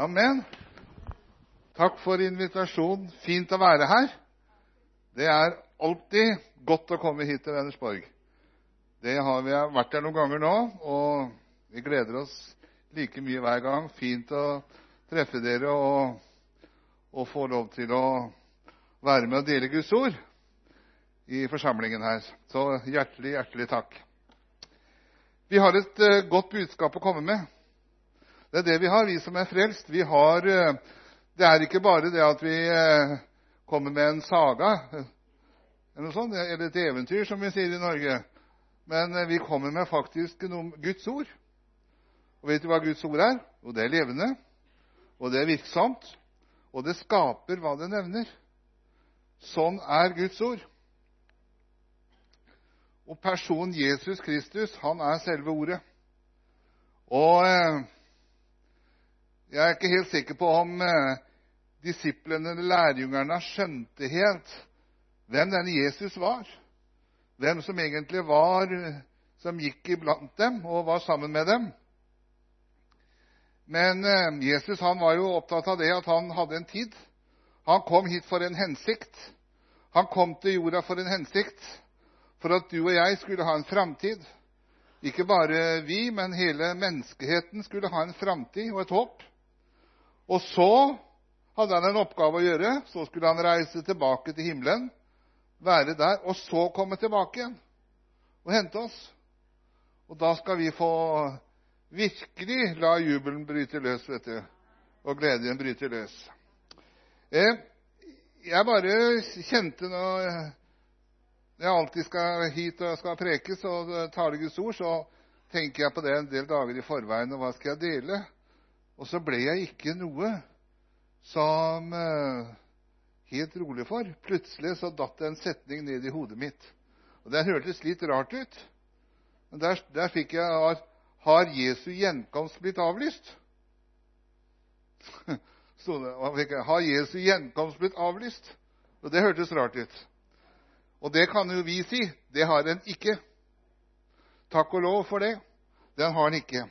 Amen. Takk for invitasjonen. Fint å være her. Det er alltid godt å komme hit til Vennersborg. Det har vi vært her noen ganger nå, og vi gleder oss like mye hver gang. Fint å treffe dere og få lov til å være med og dele Guds ord i forsamlingen her. Så hjertelig, hjertelig takk. Vi har et godt budskap å komme med. Det er det vi har, vi som er frelst. Vi har... Det er ikke bare det at vi kommer med en saga, eller noe sånt, eller et eventyr, som vi sier i Norge. Men vi kommer med faktisk noen Guds ord. Og vet du hva Guds ord er? Og det er levende, og det er virksomt, og det skaper hva det nevner. Sånn er Guds ord. Og personen Jesus Kristus, han er selve ordet. Og jeg er ikke helt sikker på om disiplene eller lærjungerne skjønte helt hvem denne Jesus var. Hvem som egentlig var, som gikk iblant dem og var sammen med dem. Men Jesus, han var jo opptatt av det at han hadde en tid. Han kom hit for en hensikt. Han kom til jorda for en hensikt. For at du og jeg skulle ha en framtid. Ikke bare vi, men hele menneskeheten skulle ha en framtid og et håp. Og så hadde han en oppgave å gjøre. Så skulle han reise tilbake til himmelen, være der, og så komme tilbake igjen og hente oss. Og da skal vi få virkelig la jubelen bryte løs, vet du, og gleden bryte løs. Jeg bare kjente nå, når jeg alltid skal hit og skal prekes og tale Guds ord, så tenker jeg på det en del dager i forveien, og hva skal jeg dele? Og så ble jeg ikke noe som helt rolig for. Plutselig så datt det en setning ned i hodet mitt. Og det hørtes litt rart ut. Men der fikk jeg, har Jesu gjenkomst blitt avlyst? Så da fikk jeg, har Jesu gjenkomst blitt avlyst? Og det hørtes rart ut. Og det kan jo vi si, det har den ikke. Takk og lov for det. Den har den ikke.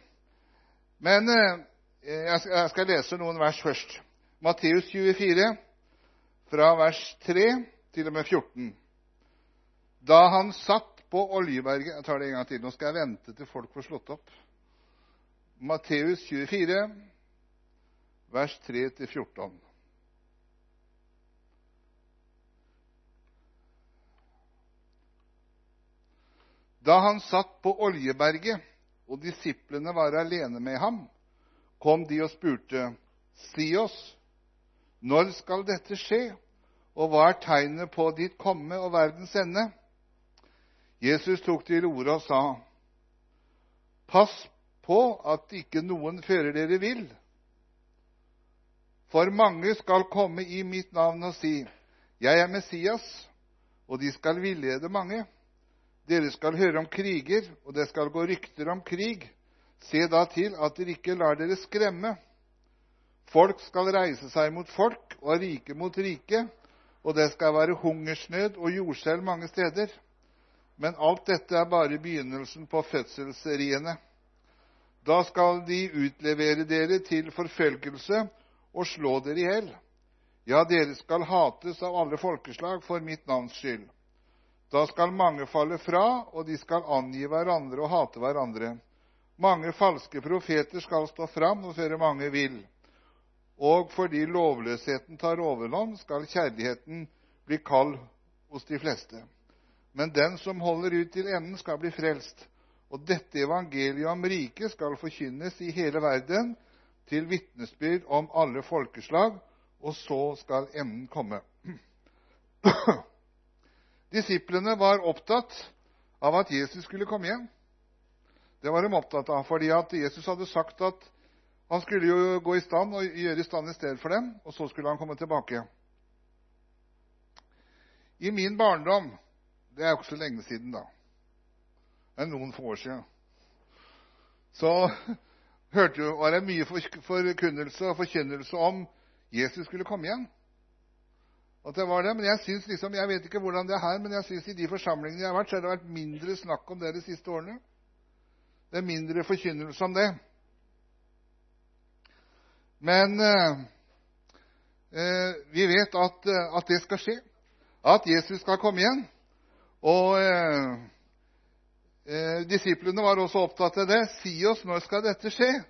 Men... Jeg skal lese noen vers først. Matteus 24, fra vers 3 til og med 14. Da han satt på Oljeberget... Jeg tar det en gang til. Nå skal jeg vente til folk får slått opp. Matteus 24, vers 3 til 14. Da han satt på Oljeberget, og disiplene var alene med ham, kom de og spurte, «Si oss, når skal dette skje, og hva er tegnet på ditt komme og verdens ende?» Jesus tok til orde og sa, «Pass på at ikke noen fører dere vill. For mange skal komme i mitt navn og si, «Jeg er Messias», og de skal villede mange. Dere skal høre om kriger, og det skal gå rykter om krig. Se da til at dere ikke lar dere skremme. Folk skal reise seg mot folk og rike mot rike, og det skal være hungersnød og jordskjelv mange steder. Men alt dette er bare begynnelsen på fødselsriene. Da skal de utlevere dere til forfølgelse og slå dere i hjel. Ja, dere skal hates av alle folkeslag for mitt navns skyld. Da skal mange falle fra, og de skal angi hverandre og hate hverandre. Mange falske profeter skal stå fram og føre mange vill. Og fordi lovløsheten tar overhånd, skal kjærligheten bli kald hos de fleste. Men den som holder ut til enden skal bli frelst. Og dette evangeliet om riket skal forkynnes i hele verden til vitnesbyrd om alle folkeslag, og så skal enden komme. Disiplene var opptatt av at Jesus skulle komme hjem. Det var de opptatt av, fordi at Jesus hadde sagt at han skulle jo gå i stand og gjøre i stand i stedet for dem, og så skulle han komme tilbake. I min barndom, det er jo ikke så lenge siden da, enn noen få år siden, så hørte jo, var det mye forkunnelse og forkynnelse om Jesus skulle komme igjen. At det var det, men jeg synes liksom, jeg vet ikke hvordan det er her, men jeg synes i de forsamlingene jeg har vært, så har det vært mindre snakk om det de siste årene. Det er mindre forkynnelse om det. Men vi vet att det ska ske. Att Jesus ska komma igen. Och disciplerna var också upptagna av det. Si oss, när ska detta ske?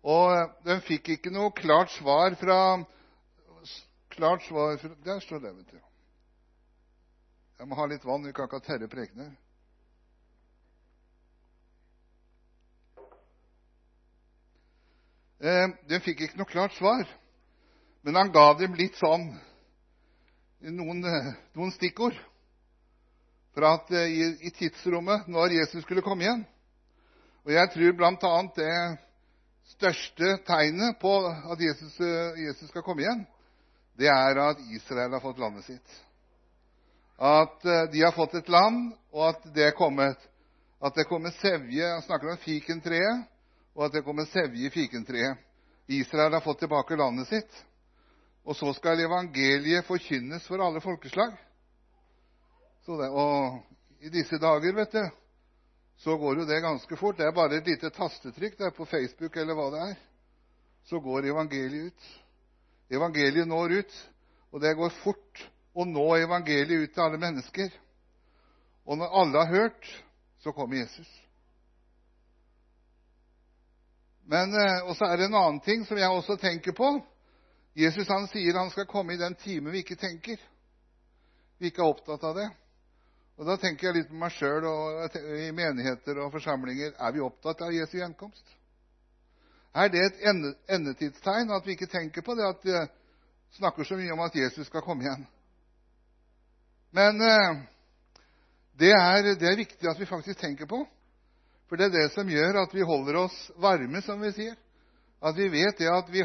Och de fick inte något klart svar från... Klart svar från... Där står det, vet du. Jag må ha lite vann, vi kan inte ha terrepräkningar. De fick inte något klart svar. Men han gav dem lite sån... Någon stickord. För att i tidsrummet, när Jesus skulle komma igen. Och jag tror bland annat det största tegnet på att Jesus ska komma igen, det är att Israel har fått landet sitt. Att de har fått ett land, och att det kommer sevje, jag snackar om fikentre, och att det kommer sevje i fikentre. Israel har fått tillbaka landet sitt. Och så ska evangeliet förkynnas för alla folkeslag. Så det, och i dessa dagar, vet du, så går det ganska fort. Det är bara ett litet tastetryck där på Facebook eller vad det är. Så går evangeliet ut. Evangeliet når ut. Och det går fort att nå evangeliet ut till alla människor. Och när alla har hört, så kommer Jesus. Men, och så är det en annan ting som jag också tänker på. Jesus, han säger han ska komma i den timme vi inte tänker. Vi inte är upptatt av det. Och då tänker jag lite på mig själv och i menigheter och församlingar. Är vi upptatt av Jesu gjenkomst? Är det ett ändetidstegn att vi inte tänker på det, att vi snackar så mycket om att Jesus ska komma igen? Men det är viktigt att vi faktiskt tänker på. För det är det som gör att vi håller oss varma, som vi säger. Att vi vet det, att vi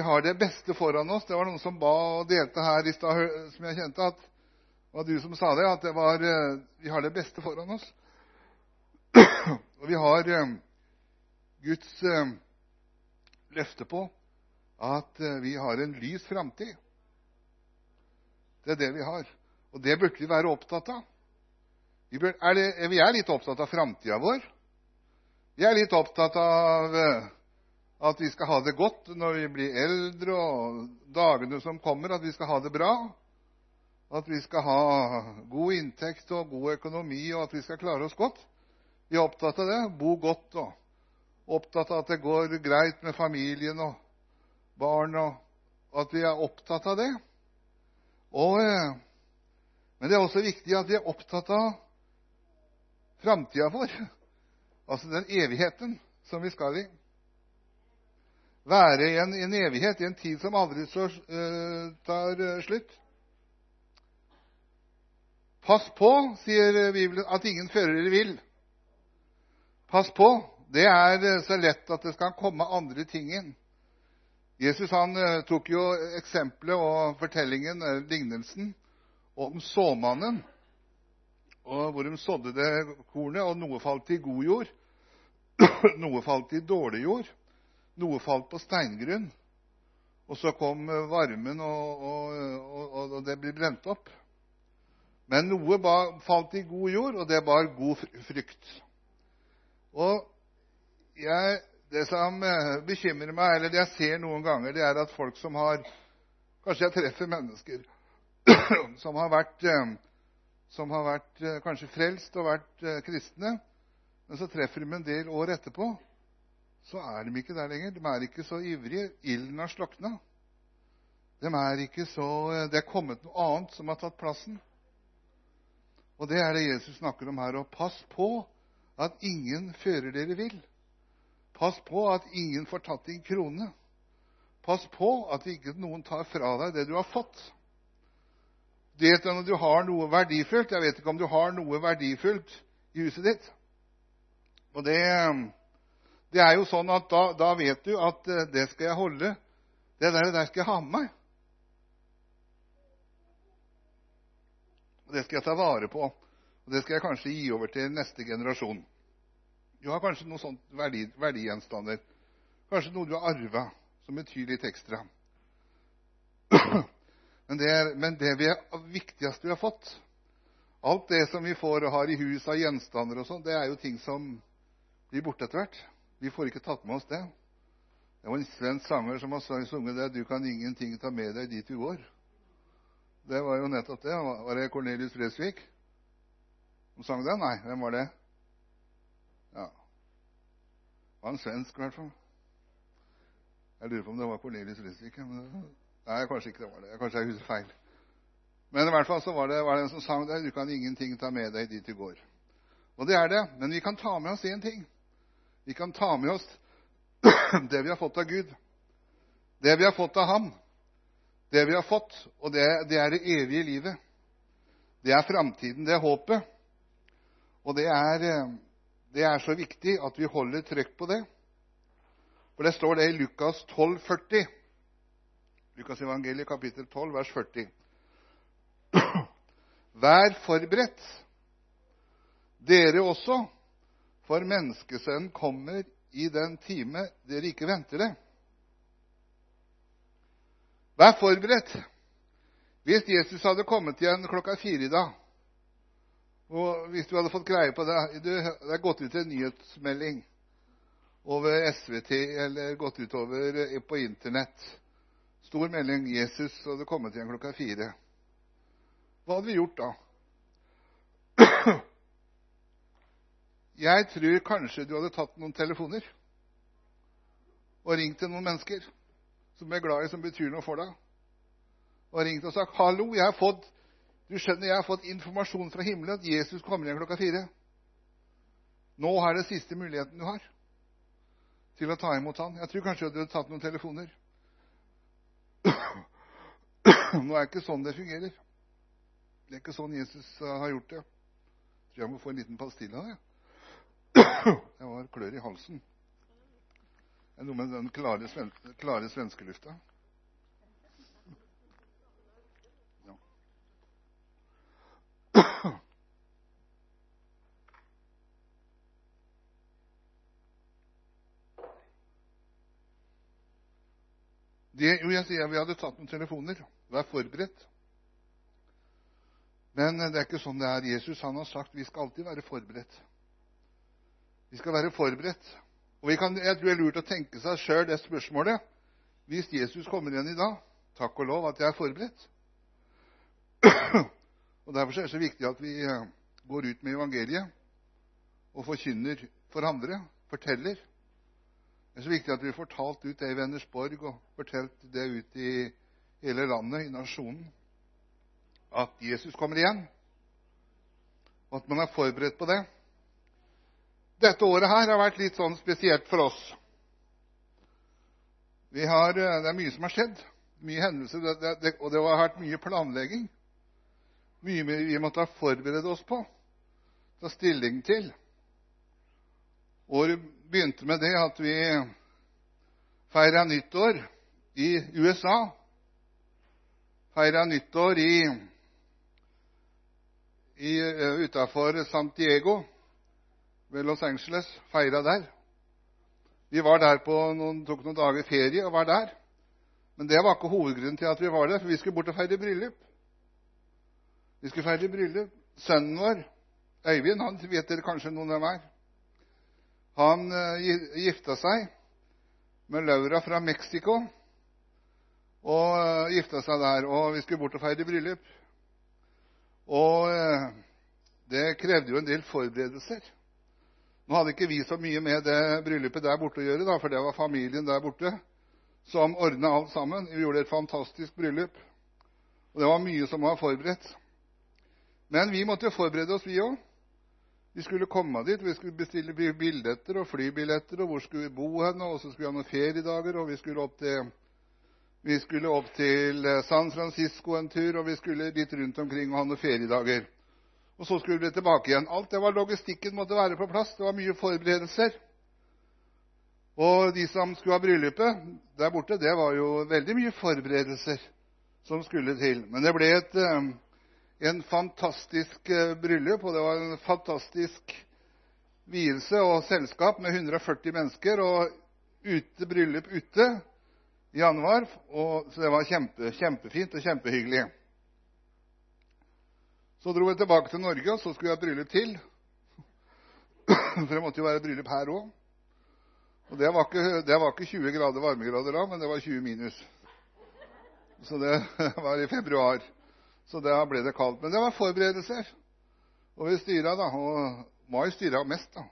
har det bästa föran oss. Det var någon som bad och delte här i stad, som jag kände att var du som sa det, att det var, vi har det bästa föran oss. Och vi har Guds löfte på att vi har en lys framtid. Det är det vi har. Och det bör vi vara upptatt av. Vi är lite upptatt av framtiden vår. Vi är lite upptatt av att vi ska ha det gott när vi blir äldre, och dagarna som kommer, att vi ska ha det bra. Att vi ska ha god intäkt och god ekonomi, och att vi ska klara oss gott. Vi är upptatt av det, bo gott, och upptatt av att det går grejt med familjen och barn, och att vi är upptatt av det. Och, men det är också viktigt att vi är upptatt av framtiden vår. Alltså den evigheten som vi ska i. Være en evighet i en tid som aldrig tar slut. Pass på, säger Bibeln, att ingen förare vill. Pass på, det är så lätt att det ska komma andra ting in. Jesus, han tog ju exemplet och förtällningen, lignelsen om såmannen. Och hvor de sådde det kornet, och noe falt i god jord, noe falt i dårlig jord. Noe falt på steingrunn, och så kom varmen och det blev bränt upp. Men noe falt i god jord, och det bar god frukt. Och det som bekymrar mig, eller det jag ser någon gånger, det är att folk som har, kanske jag träffar människor som har varit kanske frälst och varit kristna, men så träffar de en del år efterpå. Så är de inte där längre. De är inte så ivriga. Ilden har slocknat. De är inte så... Det har kommit något annat som har tagit platsen. Och det är det Jesus snackar om här. Och pass på att ingen förer dere vill. Pass på att ingen får tatt din krona. Pass på att inte någon tar från dig det du har fått. Det är om du har något värdefullt. Jag vet inte om du har något värdefullt i huset ditt. Och det är ju sån att då vet du att det ska jag hålla. Det där ska jag ha med. Och det ska jag ta vare på. Och det ska jag kanske ge över till nästa generation. Du har kanske något sånt värdigjenstander. Kanske något du har arvat som betyder lite extra. Men det vi är viktigaste vi har fått. Allt det som vi får och har i hus av genstander och sånt, det är ju ting som blir borta tvärt. Vi får inte ta med oss det. Og en svensk sanger som har sunget det, du kan ingenting ta med deg dit du går. Det var jo nettopp det. Var det Cornelius Fresvik? Hun sang det? Nei, hvem var det? Ja. Det var en svensk i hvert fall. Jeg lurer på om det var Cornelius Fresvik. Nei, kanskje ikke det var det. Kanskje jeg husker feil. Men i hvert fall så var det en som sang det, du kan ingenting ta med deg dit du går. Og det er det. Men vi kan ta med oss en ting. Vi kan ta med oss det vi har fått av Gud, det vi har fått av ham, det vi har fått, og det er det evige livet. Det er framtiden, det er håpet. Og det er så viktig at vi holder trykk på det. For det står det i Lukas 12, 40. Lukas evangeliet, kapittel 12, vers 40. Vær forberedt, dere også, for menneskesønnen kommer i den time dere ikke venter det. Vær forberedt. Hvis Jesus hadde kommet igjen 4:00 i dag, og hvis du hadde fått greie på det, det gått ut en nyhetsmelding over SVT, eller gått ut over på internett, stor melding, Jesus hadde kommet igjen 4:00. Hva hadde vi gjort da? Jeg tror kanskje du hadde tatt noen telefoner og ringt til noen mennesker som er glad i, som betyr noe for deg. Og ringt og sagt, hallo, jeg har fått informasjon fra himmelen at Jesus kommer igjen 4:00. Nå er det siste muligheten du har til å ta imot han. Jeg tror kanskje du hadde tatt noen telefoner. Nå er det ikke sånn det fungerer. Det er ikke sånn Jesus har gjort det. Jeg tror jeg må få en liten pastille av det. Jeg var klør i halsen. Det er noe med den klare svenskelufta. Ja. Jeg sier vi hadde tatt noen telefoner. Vær forberedt. Men det er ikke sånn det er. Jesus, han har sagt, vi skal alltid være forberedt. Vi skal være forberedt. Og jeg tror det er lurt å tenke seg selv det spørsmålet. Hvis Jesus kommer igjen i dag, takk og lov at jeg er forberedt. Og derfor er det så viktig at vi går ut med evangeliet og forkynner for andre, forteller. Det er så viktig at vi får talt ut det i Vennersborg og fortalt det ut i hele landet, i nasjonen. At Jesus kommer igjen, og at man er forberedt på det. Dette året her har vært litt sånn spesielt for oss. Det er mye som har skjedd, mye hendelser, og det har vært mye planlegging. Mye vi måtte forberede oss på, ta stilling til. Året begynte med det at vi feiret nyttår i USA, feiret nyttår utenfor San Diego, ved Los Angeles, feiret der. Vi var der tok noen dager ferie og var der. Men det var ikke hovedgrunnen til at vi var der, for vi skulle bort og feire bryllup. Vi skulle feire bryllup. Sønnen vår, Eivind, han vet dere kanskje noen av meg. Han gifta seg med Laura fra Mexiko, og gifta seg der, og vi skulle bort og feire bryllup. Og det krevde jo en del forberedelser. Nå hadde ikke vi så mye med det bryllupet der borte å gjøre, da, for det var familien der borte som ordnet alt sammen. Vi gjorde et fantastisk bryllup, og det var mye som var forberedt. Men vi måtte forberede oss, vi også. Vi skulle komme dit, vi skulle bestille billetter og flybilletter, og hvor skulle vi bo henne, og så skulle vi ha noen feriedager, og vi skulle opp til San Francisco en tur, og vi skulle litt rundt omkring og ha noen feriedager. Og så skulle vi tilbake igjen. Alt det var logistikken måtte være på plass. Det var mye forberedelser. Og de som skulle ha bryllupet der borte, det var jo veldig mye forberedelser som skulle til. Men det ble en fantastisk bryllup, og det var en fantastisk vielse og selskap med 140 mennesker, og bryllup ute i januar. Så det var kjempefint og kjempehyggelig. Så dro jeg tilbake til Norge, og så skulle jeg ha bryllup til. For det måtte jo være bryllup her også. Og det var ikke 20 grader varmegrader da, men det var 20 minus. Så det var i februar. Så da ble det kaldt. Men det var forberedelser. Og vi styret da, og mai styret mest da.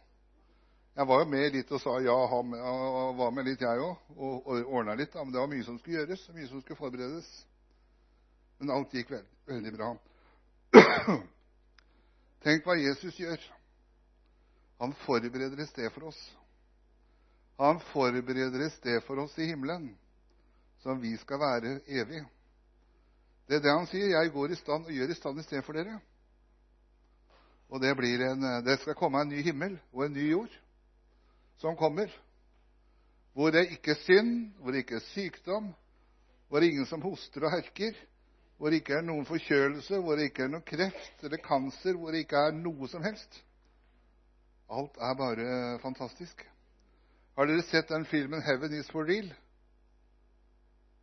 Jeg var jo med litt og sa ja, og var med litt jeg også, og ordnet litt da. Men det var mye som skulle gjøres, mye som skulle forberedes. Men alt gikk veldig bra. Tenk hva Jesus gjør. Han forbereder et sted for oss. Han forbereder et sted for oss i himmelen, som vi skal være evig. Det er det han sier, jeg går i stand og gjør i stand i sted for dere. Og det skal komme en ny himmel og en ny jord som kommer, hvor det ikke er synd, hvor det ikke er sykdom, hvor det er ingen som hoster og herker, hvor det ikke er noen forkjølelse, hvor det ikke er noen kreft eller kanser, hvor det ikke er noe som helst. Alt er bare fantastisk. Har dere sett den filmen Heaven is for real?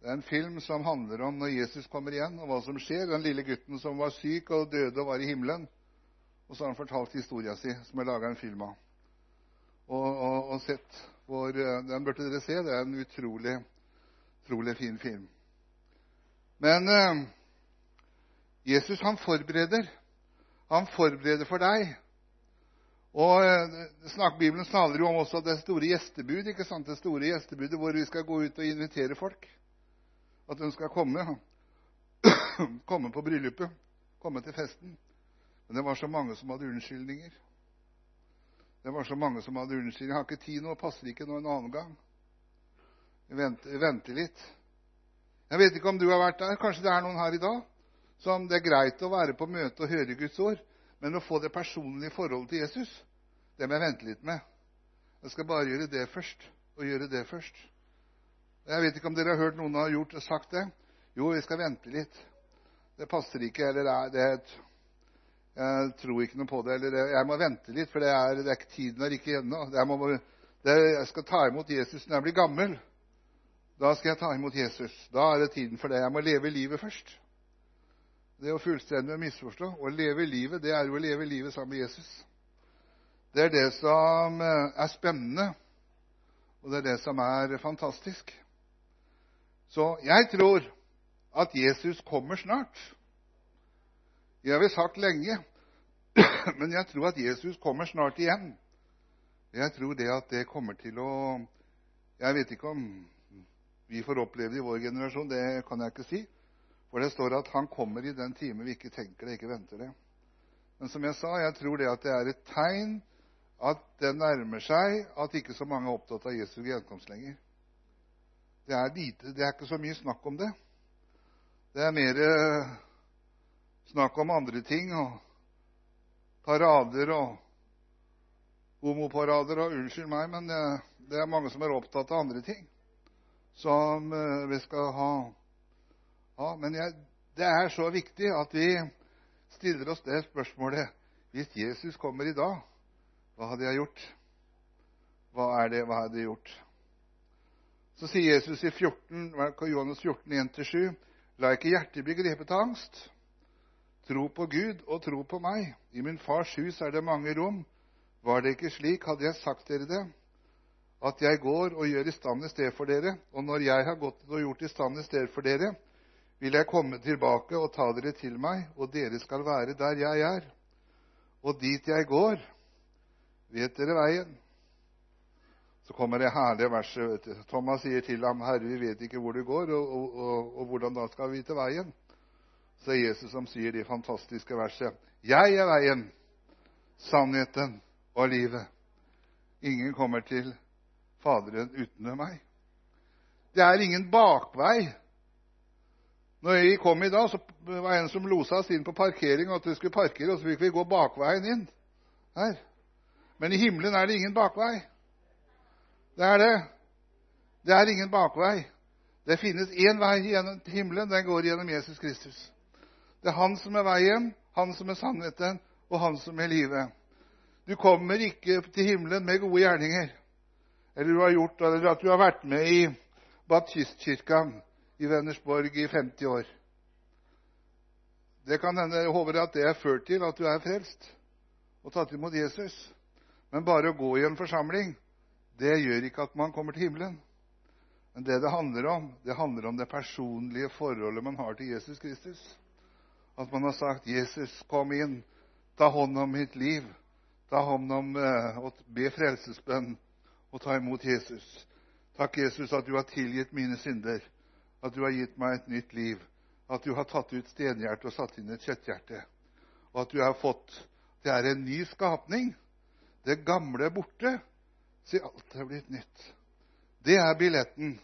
Det er en film som handler om når Jesus kommer igjen, og hva som skjer. Den lille gutten som var syk og døde og var i himmelen. Og så har han fortalt historien sin, som jeg laget en film av. Og sett hvor den burde dere se. Det er en utrolig, utrolig fin film. Men Jesus, han forbereder. Han forbereder for deg. Og Bibelen snakker jo om også det store gjestebud, ikke sant? Det store gjestebudet hvor vi skal gå ut og invitere folk. At de skal komme på bryllupet, komme til festen. Men det var så mange som hadde unnskyldninger. Jeg har ikke tid nå, passer ikke nå en annen gang. Jeg venter litt. Jeg vet ikke om du har vært der. Kanskje det er noen her i dag som det er greit å være på møte og høre Guds ord, men å få det personlige forholdet til Jesus, det må jeg vente litt med. Jeg skal bare gjøre det først, og gjøre det først. Jeg vet ikke om dere har hørt noen har gjort og sagt det. Jo, vi skal vente litt. Det passer ikke, eller jeg tror ikke noe på det. Eller jeg må vente litt, for tiden er ikke ennå. Jeg skal ta imot Jesus når jeg blir gammel. Da skal jeg ta imot Jesus. Da er det tiden for det. Jeg må leve livet først. Det er jo fullstendig å misforstå. Å leve livet, det er jo å leve livet sammen med Jesus. Det er det som er spennende, og det er det som er fantastisk. Så jeg tror at Jesus kommer snart. Jeg har sagt lenge, men jeg tror at Jesus kommer snart igjen. Jeg tror det at det kommer til å... Jeg vet ikke om vi får oppleve det i vår generasjon, det kan jeg ikke si. For det står at han kommer i den time vi ikke tenker det, ikke venter det. Men som jeg sa, jeg tror det at det er et tegn at det nærmer seg at ikke så mange er opptatt av Jesu gjenkomst lenger. Det er ikke så mye snakk om det. Det er mer snakk om andre ting, og parader og homoparader, og unnskyld meg, men det er mange som er opptatt av andre ting som vi skal ha. Ja, men det er så viktig at vi stiller oss det spørsmålet. Hvis Jesus kommer i dag, hva hadde jeg gjort? Hva hadde jeg gjort? Så sier Jesus i Johannes 14, 1-7, «La ikke hjertet bli grepet av angst. Tro på Gud og tro på meg. I min fars hus er det mange rom. Var det ikke slik, hadde jeg sagt dere det, at jeg går og gjør i stand i sted for dere. Og når jeg har gått og gjort i stand i sted for dere, vil jeg komme tilbake og ta dere til meg, og dere skal være der jeg er. Og dit jeg går, vet dere veien.» Så kommer det herlige verset, vet du. Thomas sier til ham, «Herre, vi vet ikke hvor du går, og hvordan da skal vi vite veien?» Så er Jesus som sier det fantastiske verset, «Jeg er veien, sannheten og livet. Ingen kommer til Faderen uten meg.» Det er ingen bakvei. Når jeg kom i dag, så var det en som loset oss inn på parkering, og at vi skulle parkere, og så fikk vi gå bakveien inn. Her. Men i himmelen er det ingen bakvei. Det er det. Det er ingen bakvei. Det finnes én vei gjennom himmelen, den går gjennom Jesus Kristus. Det er han som er veien, han som er sannheten, og han som er livet. Du kommer ikke til himmelen med gode gjerninger, eller at du har vært med i Baptistkirka i Vennersborg i 50 år. Det kan hende, jeg håper at det er ført til at du er frelst og tatt imot Jesus. Men bare å gå i en forsamling, Det gjør ikke at man kommer til himmelen. Men det det handler om det personlige forholdet man har til Jesus Kristus. At man har sagt, Jesus, kom inn, ta hånd om mitt liv, ta hånd om å be frelsesbønn og ta imot Jesus. Takk, Jesus, at du har tilgitt mine synder, at du har gitt meg et nytt liv, at du har tatt ut stenhjerte og satt inn et kjøtthjerte, og at du har fått, det er en ny skapning, det gamle er borte, så alt er blitt nytt. Det er billetten,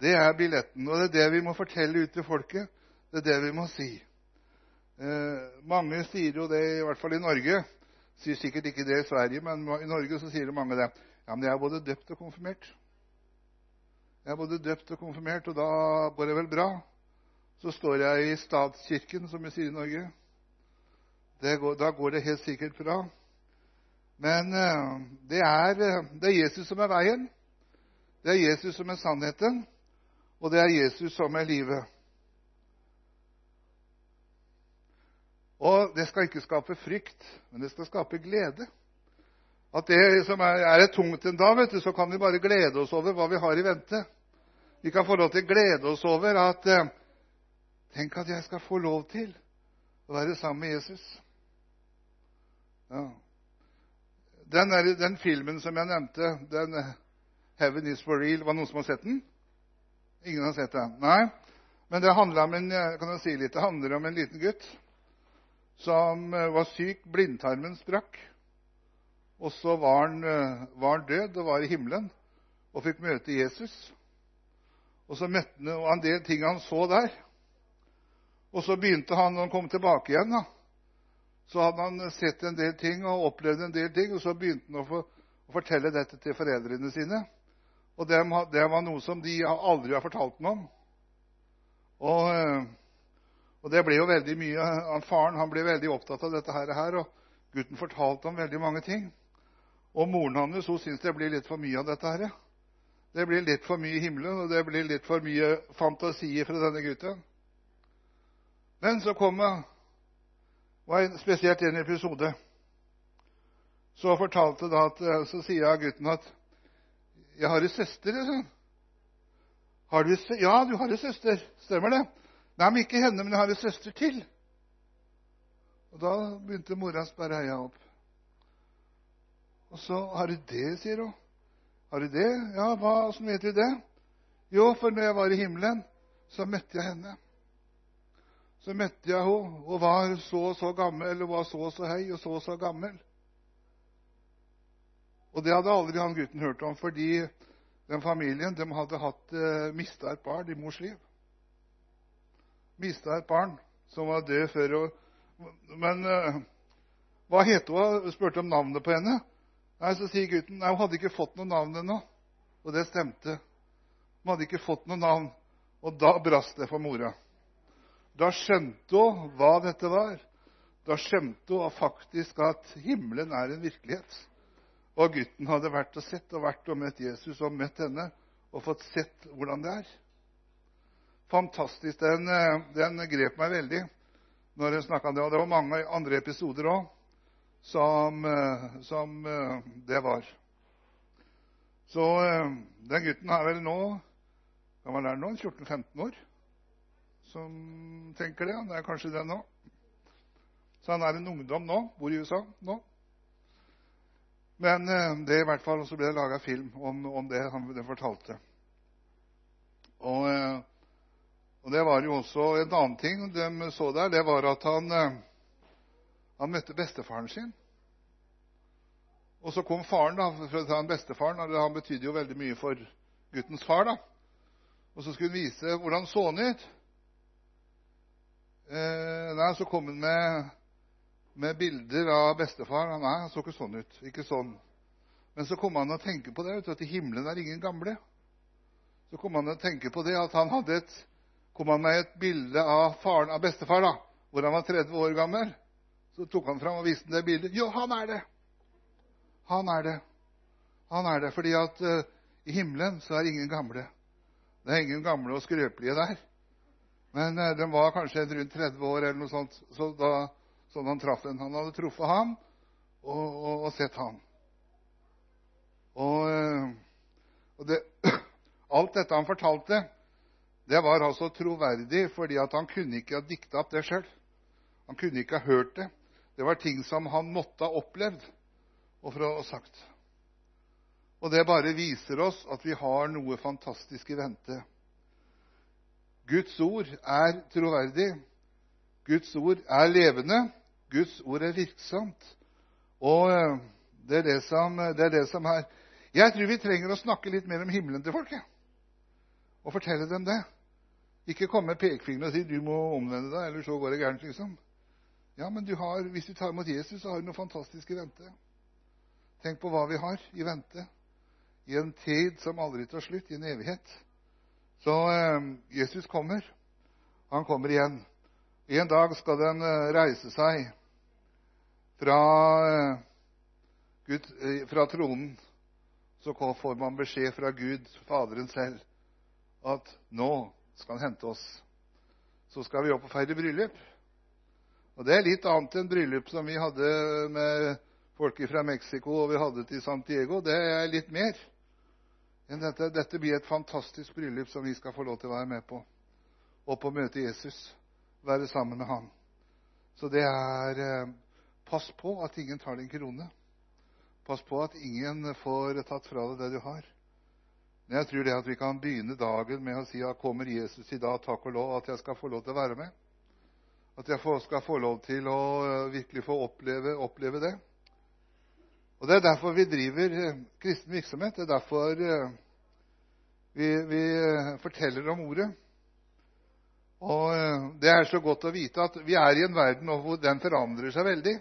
og det er det vi må fortelle ut til folket, det er det vi må si. Mange sier jo det, i hvert fall i Norge, sier sikkert ikke det i Sverige, men i Norge så sier det mange det. Ja, men jeg er både døpt og konfirmert. Og da går det vel bra. Så står jeg i statskirken, som vi sier i Norge. Da går det helt sikkert bra. Men det er Jesus som er veien. Det er Jesus som er sannheten. Og det er Jesus som er livet. Og det skal ikke skape frykt, men det skal skape glede. At det som er tungt en dag, vet du, så kan vi bare glede oss over hva vi har i vente. Vi kan få lov til å glede oss over at tenk at jeg skal få lov til å være sammen med Jesus. Ja. Den filmen som jeg nevnte, den Heaven is for real, var noen som har sett den? Ingen har sett den, nei. Men det handler om en liten gutt som var syk, blindtarmen sprakk, og så var han død og var i himmelen, og fikk møte Jesus. Og så møtte han og en del ting han så der. Og så begynte han, når han kom tilbake igjen, da, så hadde han sett en del ting og opplevd en del ting, og så begynte han å fortelle dette til foreldrene sine. Og det var noe som de aldri har fortalt ham om. Og det ble jo veldig mye, faren ble veldig opptatt av dette her, og gutten fortalte om veldig mange ting. Og moren hans, hun synes det blir litt for mye av dette her. Det blir litt for mye i himmelen, og det blir litt for mye fantasier fra denne gutten. Men så var spesielt en episode. Så fortalte da, så sier gutten at, jeg har en søster, sånn. Har du søster? Ja, du har en søster, stemmer det? Nei, men ikke henne, men jeg har en søster til. Og da begynte mora å sperre øya opp. Og så, har du det, sier hun. Har du det? Ja, hvordan vet du det? Jo, for når jeg var i himmelen, så møtte jeg henne. Så møtte jeg henne, og var så og så gammel, eller var så og så høy, og så gammel. Og det hadde aldri han gutten hørt om, fordi den familien, de hadde mistet et barn i mors liv. Mistet et barn som var død før. Men hva het hun? Spurte om navnet på henne. Nei, så sier gutten, hun hadde ikke fått noe navn ennå. Og det stemte. Hun hadde ikke fått noe navn. Og da brast det for mora. Da skjønte hun hva dette var. Da skjønte hun faktisk at himmelen er en virkelighet. Og gutten hadde vært og møtt Jesus og møtt henne og fått sett hvordan det er. Fantastisk, den grep meg veldig når jeg snakket om det, og det var mange andre episoder også som det var. Så den gutten er vel nå, kan man lære nå, 14-15 år, som tenker det, det er kanskje det nå. Så han er en ungdom nå, bor i USA nå. Men det i hvert fall, så ble det laget film om det han fortalte. Og det var jo også en annen ting de så der, det var at han møtte bestefaren sin. Og så kom faren da, for bestefaren, han betydde jo veldig mye for guttens far da. Og så skulle han vise hvordan så han ut. Så kom han med bilder av bestefar. Nei, han så ikke sånn ut, ikke sånn. Men så kom han og tenke på det, at i himmelen er ingen gamle. Så kom han og tenke på det, at han hadde kom han med et bilde av bestefar da, hvor han var 30 år gammel. Så tok han fram og viste det bildet. Jo, han er det! Fordi at i himmelen så er ingen gamle. Det er ingen gamle og skrøpelige der. Men den var kanskje rundt 30 år eller noe sånt, så da sånn han traff den. Han hadde truffet ham og sett ham. Og det, alt dette han fortalte, det var altså troverdig, fordi at han kunne ikke ha diktet opp det selv. Han kunne ikke ha hørt det. Det var ting som han måtte ha opplevd og for å ha sagt. Og det bare viser oss at vi har noe fantastisk i vente. Guds ord er troverdig. Guds ord er levende. Guds ord er virksomt. Og det er det som er. Jeg tror vi trenger å snakke litt mer om himmelen til folket. Og fortelle dem det. Ikke komme med pekefingeren og si, du må omvende deg, eller så går det gærent, liksom. Ja, men hvis du tar imot Jesus, så har du noe fantastisk i vente. Tenk på hva vi har i vente. I en tid som aldri tar slutt, i en evighet. Så Jesus kommer. Han kommer igjen. En dag skal den reise seg fra tronen. Så får man beskjed fra Gud, Faderen selv, at nå skal han hente oss. Så skal vi opp og feire bryllup. Og det er litt annet enn bryllup som vi hadde med folk fra Mexiko og vi hadde til San Diego. Det er litt mer enn dette. Dette blir et fantastisk bryllup som vi skal få lov til å være med på. Opp og møte Jesus. Være sammen med han. Så det er, pass på at ingen tar din krone. Pass på at ingen får tatt fra deg det du har. Men jeg tror det at vi kan begynne dagen med å si at kommer Jesus i dag, takk og lov, at jeg skal få lov til å være med. At jeg skal få lov til å virkelig få oppleve det. Og det er derfor vi driver kristen virksomhet. Det er derfor vi forteller om ordet. Og det er så godt å vite at vi er i en verden hvor den forandrer seg veldig.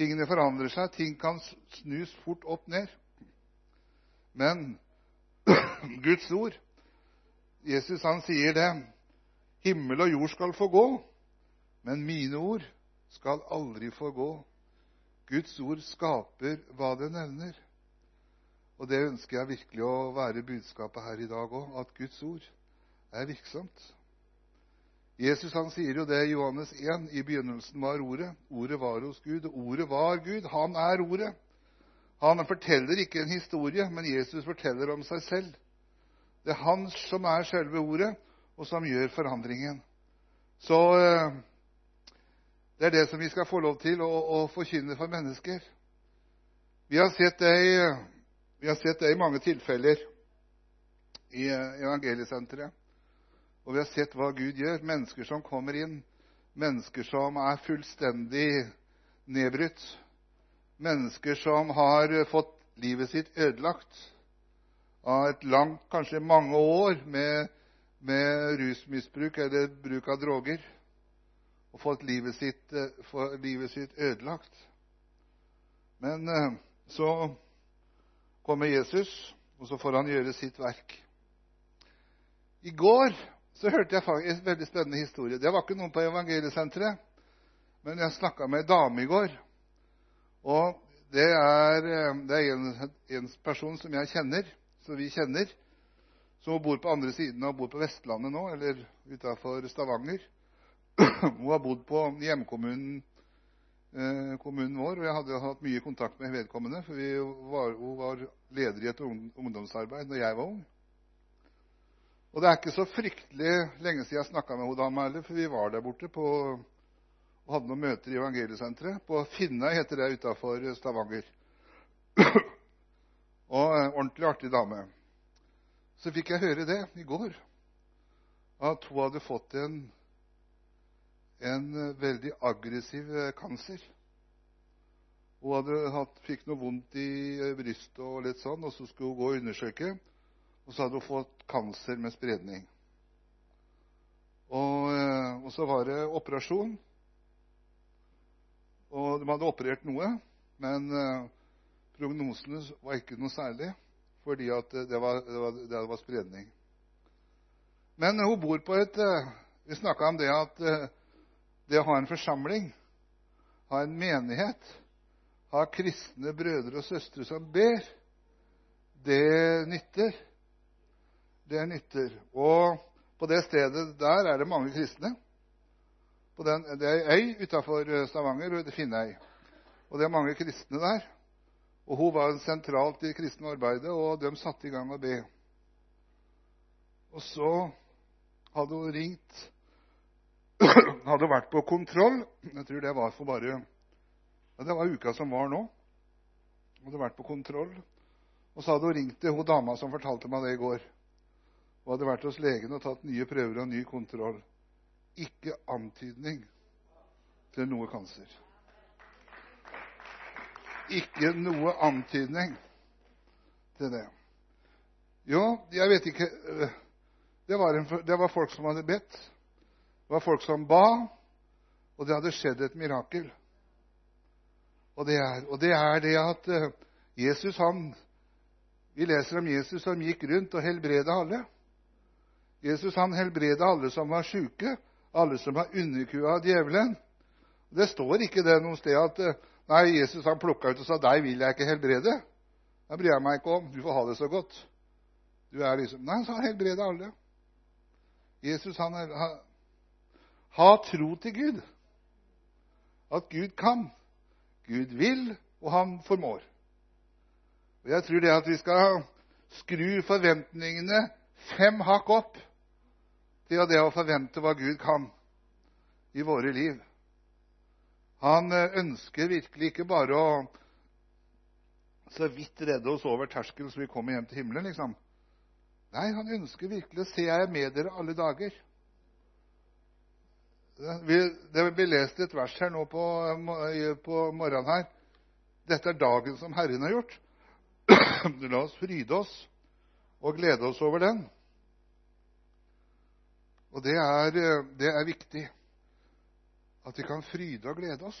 Tingene forandrer seg, ting kan snus fort opp ned. Men Guds ord, Jesus han sier det, himmel og jord skal få gå, men mine ord skal aldri få gå. Guds ord skaper hva det nevner. Og det ønsker jeg virkelig å være budskapet her i dag også, at Guds ord er virksomt. Jesus han sier jo det i Johannes 1, i begynnelsen var ordet, ordet var hos Gud, og ordet var Gud, han er ordet. Han forteller ikke en historie, men Jesus forteller om seg selv. Det er han som er selve ordet, og som gjør forandringen. Så det er det som vi skal få lov til å forkynne for mennesker. Vi har sett det i mange tilfeller i evangeliesenteret. Og vi har sett hva Gud gjør. Mennesker som kommer inn. Mennesker som er fullstendig nedbrutt. Mennesker som har fått livet sitt ødelagt. Av et langt, kanskje mange år med rusmisbruk eller bruk av droger. Og fått livet sitt ødelagt. Men så kommer Jesus, og så får han gjøre sitt verk. I går så hørte jeg faktisk en veldig spennende historie. Det var ikke noen på evangeliesenteret, men jeg snakket med en dame i går. Og det er en person som jeg kjenner, som vi kjenner, som bor på andre siden og bor på Vestlandet nå, eller utenfor Stavanger. Hun har bodd på hjemkommunen vår, og jeg hadde hatt mye kontakt med vedkommende, for hun var leder i et ungdomsarbeid når jeg var ung. Og det er ikke så fryktelig lenge siden jeg snakket med henne heller, for vi var der borte og hadde noen møter i evangeliesenteret. På Finnøy heter det, utenfor Stavanger. Og en ordentlig artig dame. Så fikk jeg høre det i går, at hun hadde fått en veldig aggressiv kanser. Hun fikk noe vondt i brystet og litt sånn, og så skulle hun gå og undersøke. Og så hadde hun fått kanser med spredning. Og så var det operasjon. Og de hadde operert noe, men prognosene var ikke noe særlig, fordi at det var spredning. Men hun bor på vi snakket om det at det å ha en forsamling, ha en menighet, ha kristne brødre og søstre som ber, det nytter. Det nytter. Og på det stedet der er det mange kristne. Det er ei utenfor Stavanger, og det finner jeg. Og det er mange kristne der. Og hun var sentralt i kristne arbeidet, og de satte i gang å be. Og så hadde hun ringt, hadde vært på kontroll, jeg tror det var for bare, ja, det var uka som var nå, hadde vært på kontroll, og så hadde hun ringt til hun dama som fortalte meg det i går. Hun hadde vært hos legen og tatt nye prøver og ny kontroll. Ikke antydning til noe kanser. Ikke noe antydning til det. Jo, jeg vet ikke, det var folk som hadde bedt. Det var folk som ba, og det hadde skjedd et mirakel. Og det er det at Jesus, vi leser om Jesus som gikk rundt og helbredet alle. Jesus, han helbredet alle som var syke, alle som var underkua av djevelen. Det står ikke det noen sted at nei, Jesus, han plukket ut og sa, deg vil jeg ikke helbrede. Da bryr jeg meg ikke om, du får ha det så godt. Du er liksom, nei, så han helbredet alle. Jesus, han er, ha tro til Gud. At Gud kan, Gud vil, og han formår. Og jeg tror det at vi skal skru forventningene 5 hakk opp til det å forvente hva Gud kan i våre liv. Han ønsker virkelig ikke bare å så vidt redde oss over terskelen så vi kommer hjem til himmelen, liksom. Nei, han ønsker virkelig å se jeg med dere alle dager. Det blir lest et vers her nå på morgenen her. Dette er dagen som Herren har gjort. La oss fryde oss og glede oss over den. Og det er viktig at vi kan fryde og glede oss.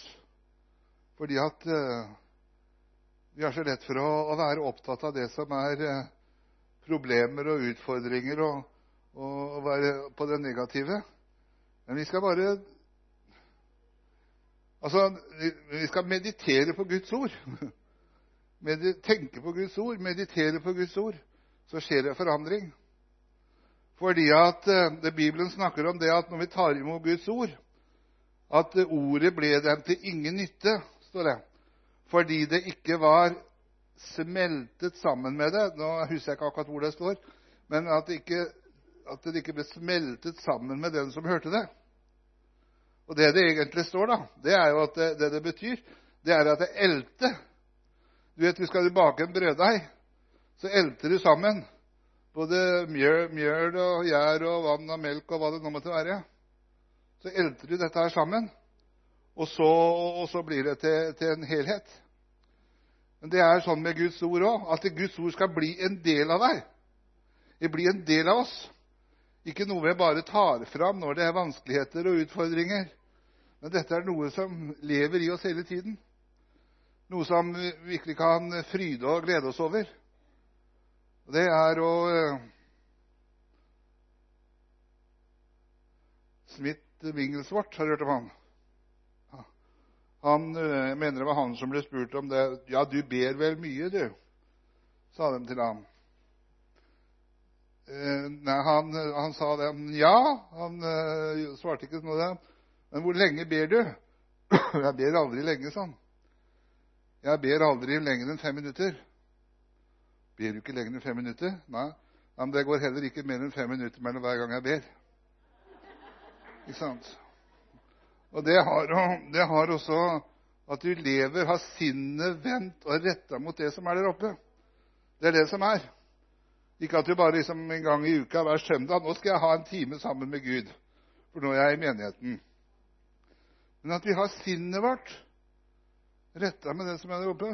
Fordi at vi er så lett for å være opptatt av det som er problemer og utfordringer og være på det negative. Men vi skal bare, vi skal meditere på Guds ord. Tenke på Guds ord, meditere på Guds ord. Så skjer det forandring. Fordi at Bibelen snakker om det at når vi tar imot Guds ord, at ordet ble dem til ingen nytte, står det. Fordi det ikke var smeltet sammen med det. Nå husker jeg ikke akkurat hvor det står. Men at det ikke ble smeltet sammen med den som hørte det. Og det egentlig står da, det er jo at det betyr, det er at det elte. Du vet, skal du bake en brøddeig, så elter du sammen både mjøl og gjær og vann og melk og hva det nå måtte være. Så elter du dette her sammen, og så blir det til en helhet. Men det er sånn med Guds ord også, at Guds ord skal bli en del av deg. Det blir en del av oss. Ikke noe vi bare tar fram når det er vanskeligheter og utfordringer. Men dette er noe som lever i oss hele tiden. Noe som vi virkelig kan fryde og glede oss over. Det er å Smith Wingelsvart, har du hørt om han? Han mener det var han som ble spurt om det. Ja, du ber vel mye, du, sa de til ham. Nei, han sa det. Ja, han svarte ikke sånn det. Men hvor lenge ber du? Jeg ber aldri lenge, sa han. Jeg ber aldri lenger enn 5 minutter. Ber du ikke lenger enn 5 minutter? Nei. Men det går heller ikke mer enn 5 minutter mellom hver gang jeg ber. Ikke sant? Og det har også at du lever, har sinnet vendt og rettet mot det som er der oppe. Det er det som er. Ikke at du bare liksom en gang i uka, hver søndag, nå skal jeg ha en time sammen med Gud, for nå er jeg i menigheten. Men at vi har sinnet vårt rettet med det som er der oppe.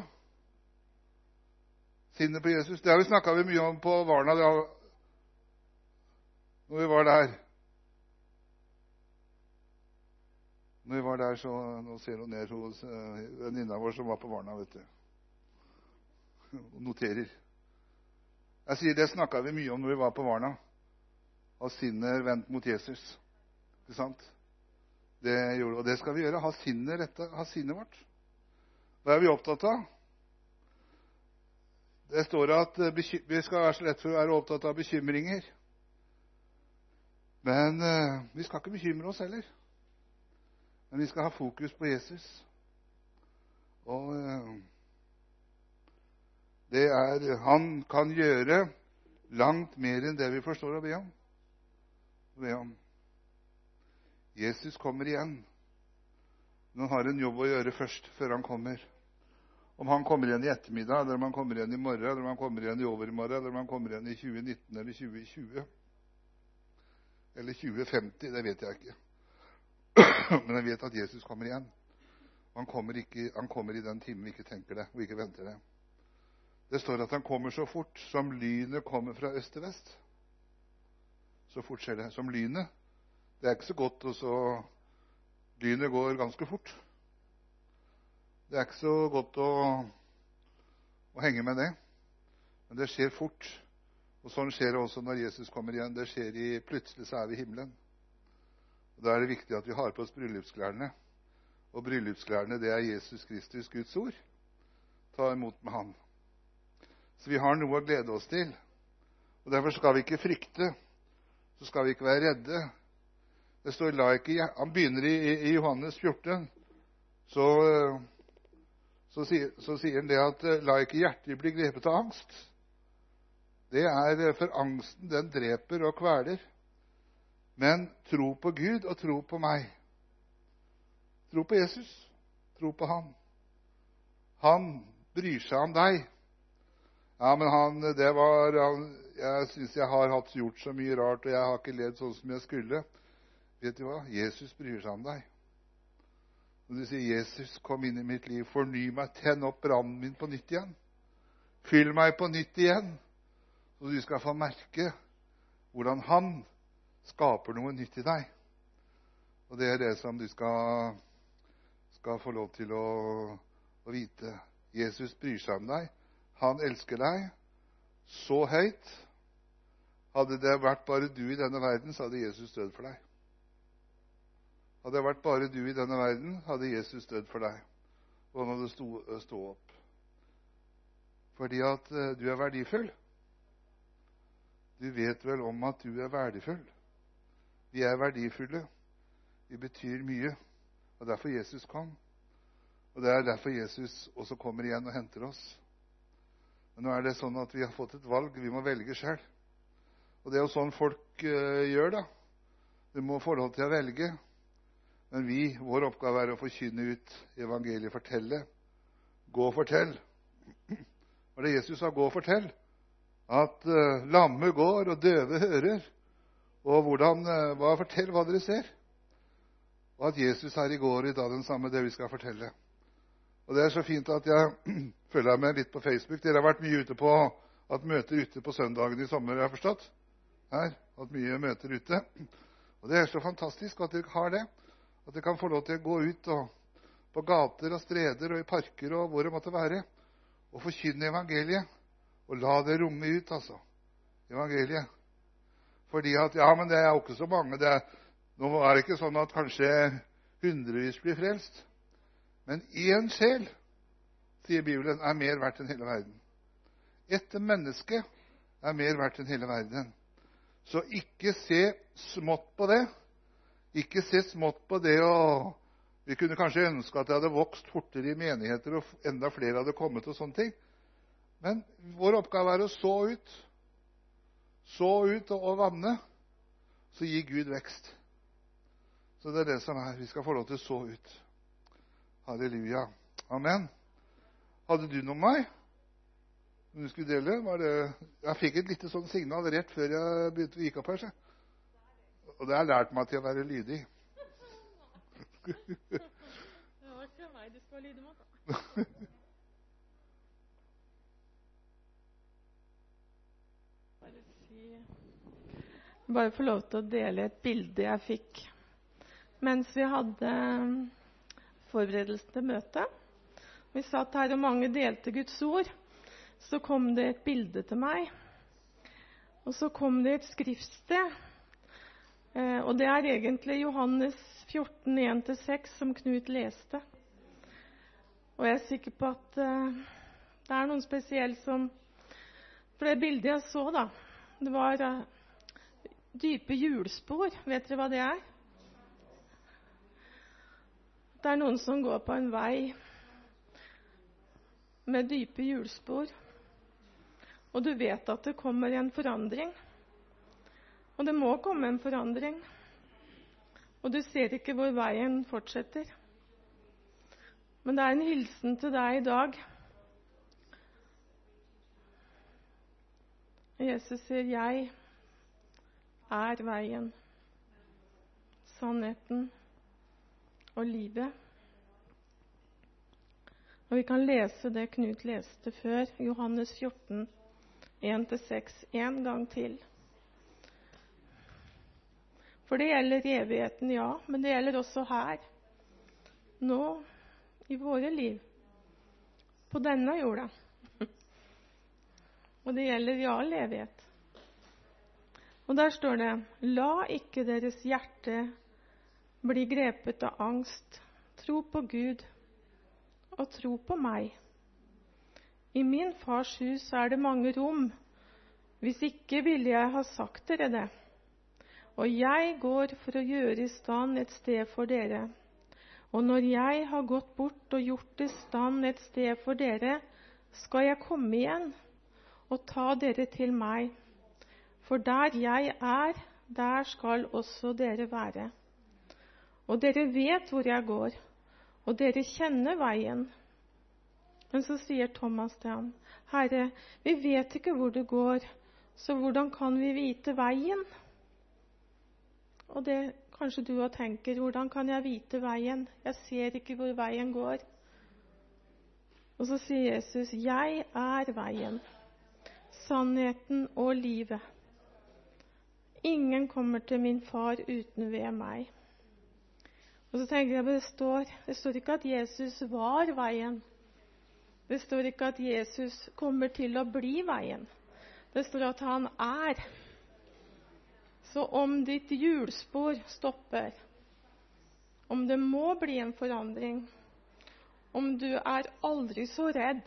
Sinnet på Jesus. Det har vi snakket mye om på Varna når vi var der. Når vi var der, så nå ser hun ned hos venninna vår som var på Varna, vet du. Og noterer. Jeg sier, det snakket vi mye om når vi var på Varna. Ha sinnet vendt mot Jesus. Ikke sant? Det gjorde, og det skal vi gjøre. Ha sinnet rettet, ha sinnet vårt. Hva er vi opptatt av? Det står at vi skal være så lett for å være opptatt av bekymringer. Men vi skal ikke bekymre oss heller. Men vi skal ha fokus på Jesus. Og Det er han kan gjøre langt mer enn det vi forstår å be om. Jesus kommer igjen. Men han har en jobb å gjøre først før han kommer. Om han kommer igjen i ettermiddag, eller om han kommer igjen i morgen, eller om han kommer igjen i overmorgen, eller om han kommer igjen i 2019 eller 2020. Eller 2050, det vet jeg ikke. Men jeg vet at Jesus kommer igjen. Han kommer i den timen vi ikke tenker det, og ikke venter det. Det står at han kommer så fort som lynet kommer fra øst til vest. Så fort skjer det, som lynet. Det er ikke så godt, og så lynet går ganske fort. Det er ikke så godt å henge med det. Men det skjer fort. Og sånn skjer det også når Jesus kommer igjen. Det skjer plutselig så er vi i himmelen. Og da er det viktig at vi har på oss bryllupsklærne. Og bryllupsklærne, det er Jesus Kristus, Guds ord. Ta imot med han. Så vi har noe å glede oss til. Og derfor skal vi ikke frykte. Så skal vi ikke være redde. Det står han begynner i Johannes 14. Så sier han det at la ikke hjertet bli grepet av angst. Det er for angsten, den dreper og kveler. Men tro på Gud og tro på meg. Tro på Jesus. Tro på han. Han bryr seg om deg. Ja, men jeg synes jeg har gjort så mye rart, og jeg har ikke levd sånn som jeg skulle. Vet du hva? Jesus bryr seg om deg. Når du sier, Jesus, kom inn i mitt liv, forny meg, tenn opp brannen min på nytt igjen. Fyll meg på nytt igjen. Så du skal få merke hvordan han skaper noe nytt i deg. Og det er det som du skal få lov til å vite. Jesus bryr seg om deg. Han elsker deg så høyt. Hadde det vært bare du i denne verden, så hadde Jesus dødd for deg. Hadde det vært bare du i denne verden, hadde Jesus dødd for deg. Og han hadde stå opp. Fordi at du er verdifull. Du vet vel om at du er verdifull. Vi er verdifulle. Vi betyr mye. Og derfor Jesus kom. Og det er derfor Jesus også kommer igjen og henter oss. Men nå er det sånn at vi har fått et valg. Vi må velge selv. Og det er jo sånn folk gjør da. Du må forholde til å velge. Men vår oppgave er å forkynne ut evangeliet, fortelle. Gå og fortell. Og det Jesus sa, gå og fortell. At lamme går og døve hører, og fortell hva dere ser. Og at Jesus her i går i dag den samme det vi skal fortelle. Og det er så fint at jeg følger med litt på Facebook. Dere har vært mye ute på at møter ute på søndagen i sommer, jeg har forstått. Her, at mye møter ute. Og det er så fantastisk at dere har det. At dere kan få lov til å gå ut på gater og streder og i parker og hvor det måtte være. Og forkynne evangeliet. Og la det romme ut, altså, evangeliet. Fordi at, ja, men det er jo ikke så mange. Nå er det ikke sånn at kanskje hundrevis blir frelst. Men én sjel, sier Bibelen, er mer verdt enn hele verden. Ett menneske er mer verdt enn hele verden. Så ikke se smått på det. Ikke se smått på det, og vi kunne kanskje ønske at det hadde vokst fortere i menigheter, og enda flere hadde kommet og sånne ting. Men vår oppgave er å så ut og vanne, så gir Gud vekst. Så det er det som er. Vi skal få lov til å så ut. Halleluja. Amen. Hadde du noe om meg? Om du skulle dele? Jeg fikk et lite sånn signal rett før jeg begynte å gikk opp her. Så. Og det har lært meg til å være lydig. Det var ikke meg du skal lyde mot. Bare få lov til å dele et bilde jeg fikk mens vi hadde forberedelsen til møtet. Vi satt her og mange delte Guds ord. Så kom det et bilde til meg. Og så kom det et skriftsted. Og det er egentlig Johannes 14, 1-6 som Knut leste. Og jeg er sikker på at det er noen spesiell som... For det bildet jeg så da, det var... Dype hjulspor, vet dere hva det er? Det er noen som går på en vei med dype hjulspor. Og du vet at det kommer en forandring. Og det må komme en forandring. Og du ser ikke hvor veien fortsetter. Men det er en hilsen til deg i dag. Jesus sier, jeg er veien, sannheten og livet. Og vi kan lese det Knut leste før, Johannes 14, 1-6, en gang til. For det gjelder evigheten, ja, men det gjelder også her, nå, i våre liv, på denne jorda. Og det gjelder ja, evighet. Og der står det, la ikke deres hjerte bli grepet av angst. Tro på Gud og tro på meg. I min fars hus er det mange rom. Hvis ikke ville jeg ha sagt dere det. Og jeg går for å gjøre i stand et sted for dere. Og når jeg har gått bort og gjort i stand et sted for dere, skal jeg komme igjen og ta dere til meg. For der jeg er, der skal også dere være. Og dere vet hvor jeg går, og dere kjenner veien. Men så sier Thomas til ham, Herre, vi vet ikke hvor du går, så hvordan kan vi vite veien? Og det kanskje du også tenker, hvordan kan jeg vite veien? Jeg ser ikke hvor veien går. Og så sier Jesus, jeg er veien, sannheten og livet. Ingen kommer til min far uten ved meg. Og så tenker jeg, det står ikke at Jesus var veien. Det står ikke at Jesus kommer til å bli veien. Det står at han er. Så om ditt hjulspor stopper, om det må bli en forandring, om du er aldri så redd,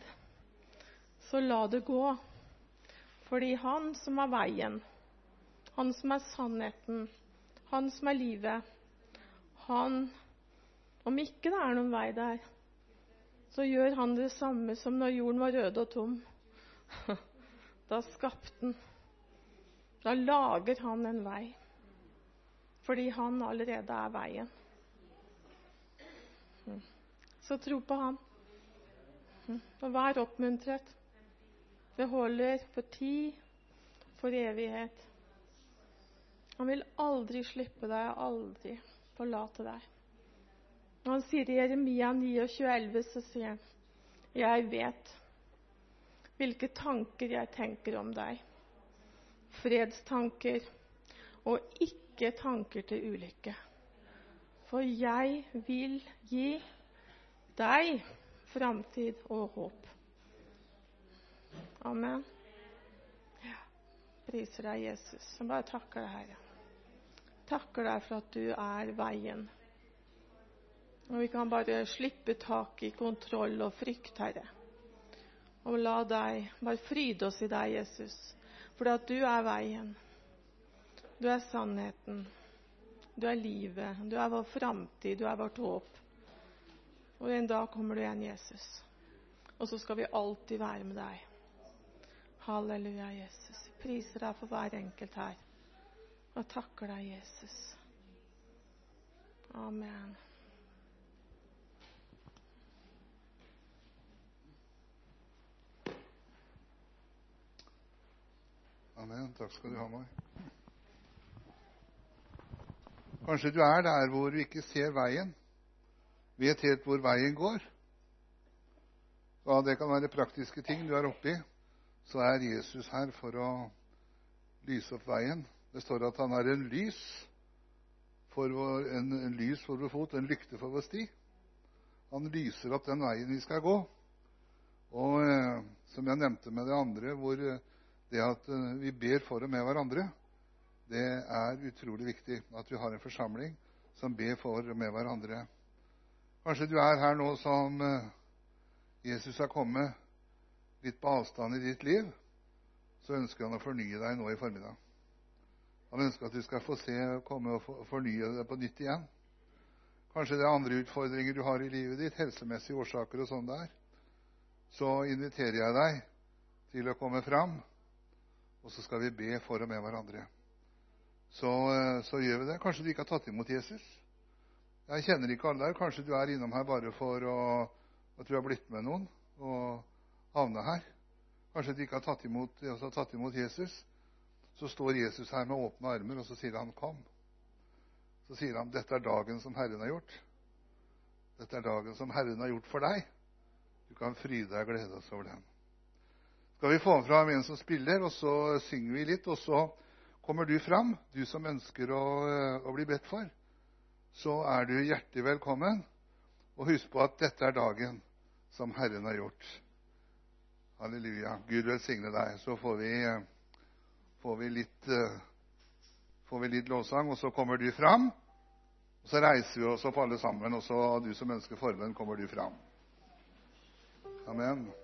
så la det gå. Fordi han som er veien, han som er sannheten, han som er livet, han, om ikke det er noen vei der, så gjør han det samme som når jorden var rød og tom. Da skapte han. Da lager han en vei. Fordi han allerede er veien. Så tro på han. Og vær oppmuntret. Det holder for tid, for evighet. Han vil aldri slippe deg, aldri forlate deg. Når han sier i Jeremia 9:11, så sier han, jeg vet hvilke tanker jeg tenker om deg. Fredstanker og ikke tanker til ulykke. For jeg vil gi deg framtid og håp. Amen. Ja. Priser deg, Jesus. Jeg bare takker deg, Herre. Takker deg for at du er veien. Og vi kan bare slippe tak i kontroll og frykt, Herre. Og la deg, bare fryde oss i deg, Jesus. For at du er veien. Du er sannheten. Du er livet. Du er vår framtid. Du er vårt håp. Og en dag kommer du igjen, Jesus. Og så skal vi alltid være med deg. Halleluja, Jesus. Priser deg for hver enkelt her. Og takker deg, Jesus. Amen. Amen. Takk skal du ha, Mai. Kanskje du er der hvor du ikke ser veien. Vet helt hvor veien går. Ja, det kan være praktiske ting du er oppe i. Så er Jesus her for å lyse opp veien. Det står at han er en lys for vår fot, en lykte for vår sti. Han lyser opp den veien vi skal gå. Og som jeg nevnte med det andre, hvor det at vi ber for og med hverandre, det er utrolig viktig at vi har en forsamling som ber for og med hverandre. Kanskje du er her nå som Jesus har kommet, litt på avstand i ditt liv, så ønsker han å fornye deg nå i formiddag. Han ønsker at du skal få se, komme og fornye deg på nytt igjen. Kanskje det er andre utfordringer du har i livet ditt, helsemessige årsaker og sånn der. Så inviterer jeg deg til å komme fram Och så ska vi be för och med varandra. Så gör vi det. Kanske du inte har tagit emot Jesus. Jag känner inte alla. Kanske du är inom här bara för att du har blivit med någon och hamnat här. Kanske du inte har tagit emot Jesus. Så står Jesus här med öppna armar och så säger han kom. Så säger han, detta är dagen som Herren har gjort. Detta är dagen som Herren har gjort för dig. Du kan fryda och glädjas över den. Ska vi få fram en som spiller och så synger vi lite och så kommer du fram, du som önskar att bli bett för. Så är du hjärtligt välkommen och husk på att detta är dagen som Herren har gjort. Halleluja. Gud välsigne dig. Så får vi lite lovsång och så kommer du fram. Och så reiser vi oss upp alla samman och så du som önskar förbön kommer du fram. Amen.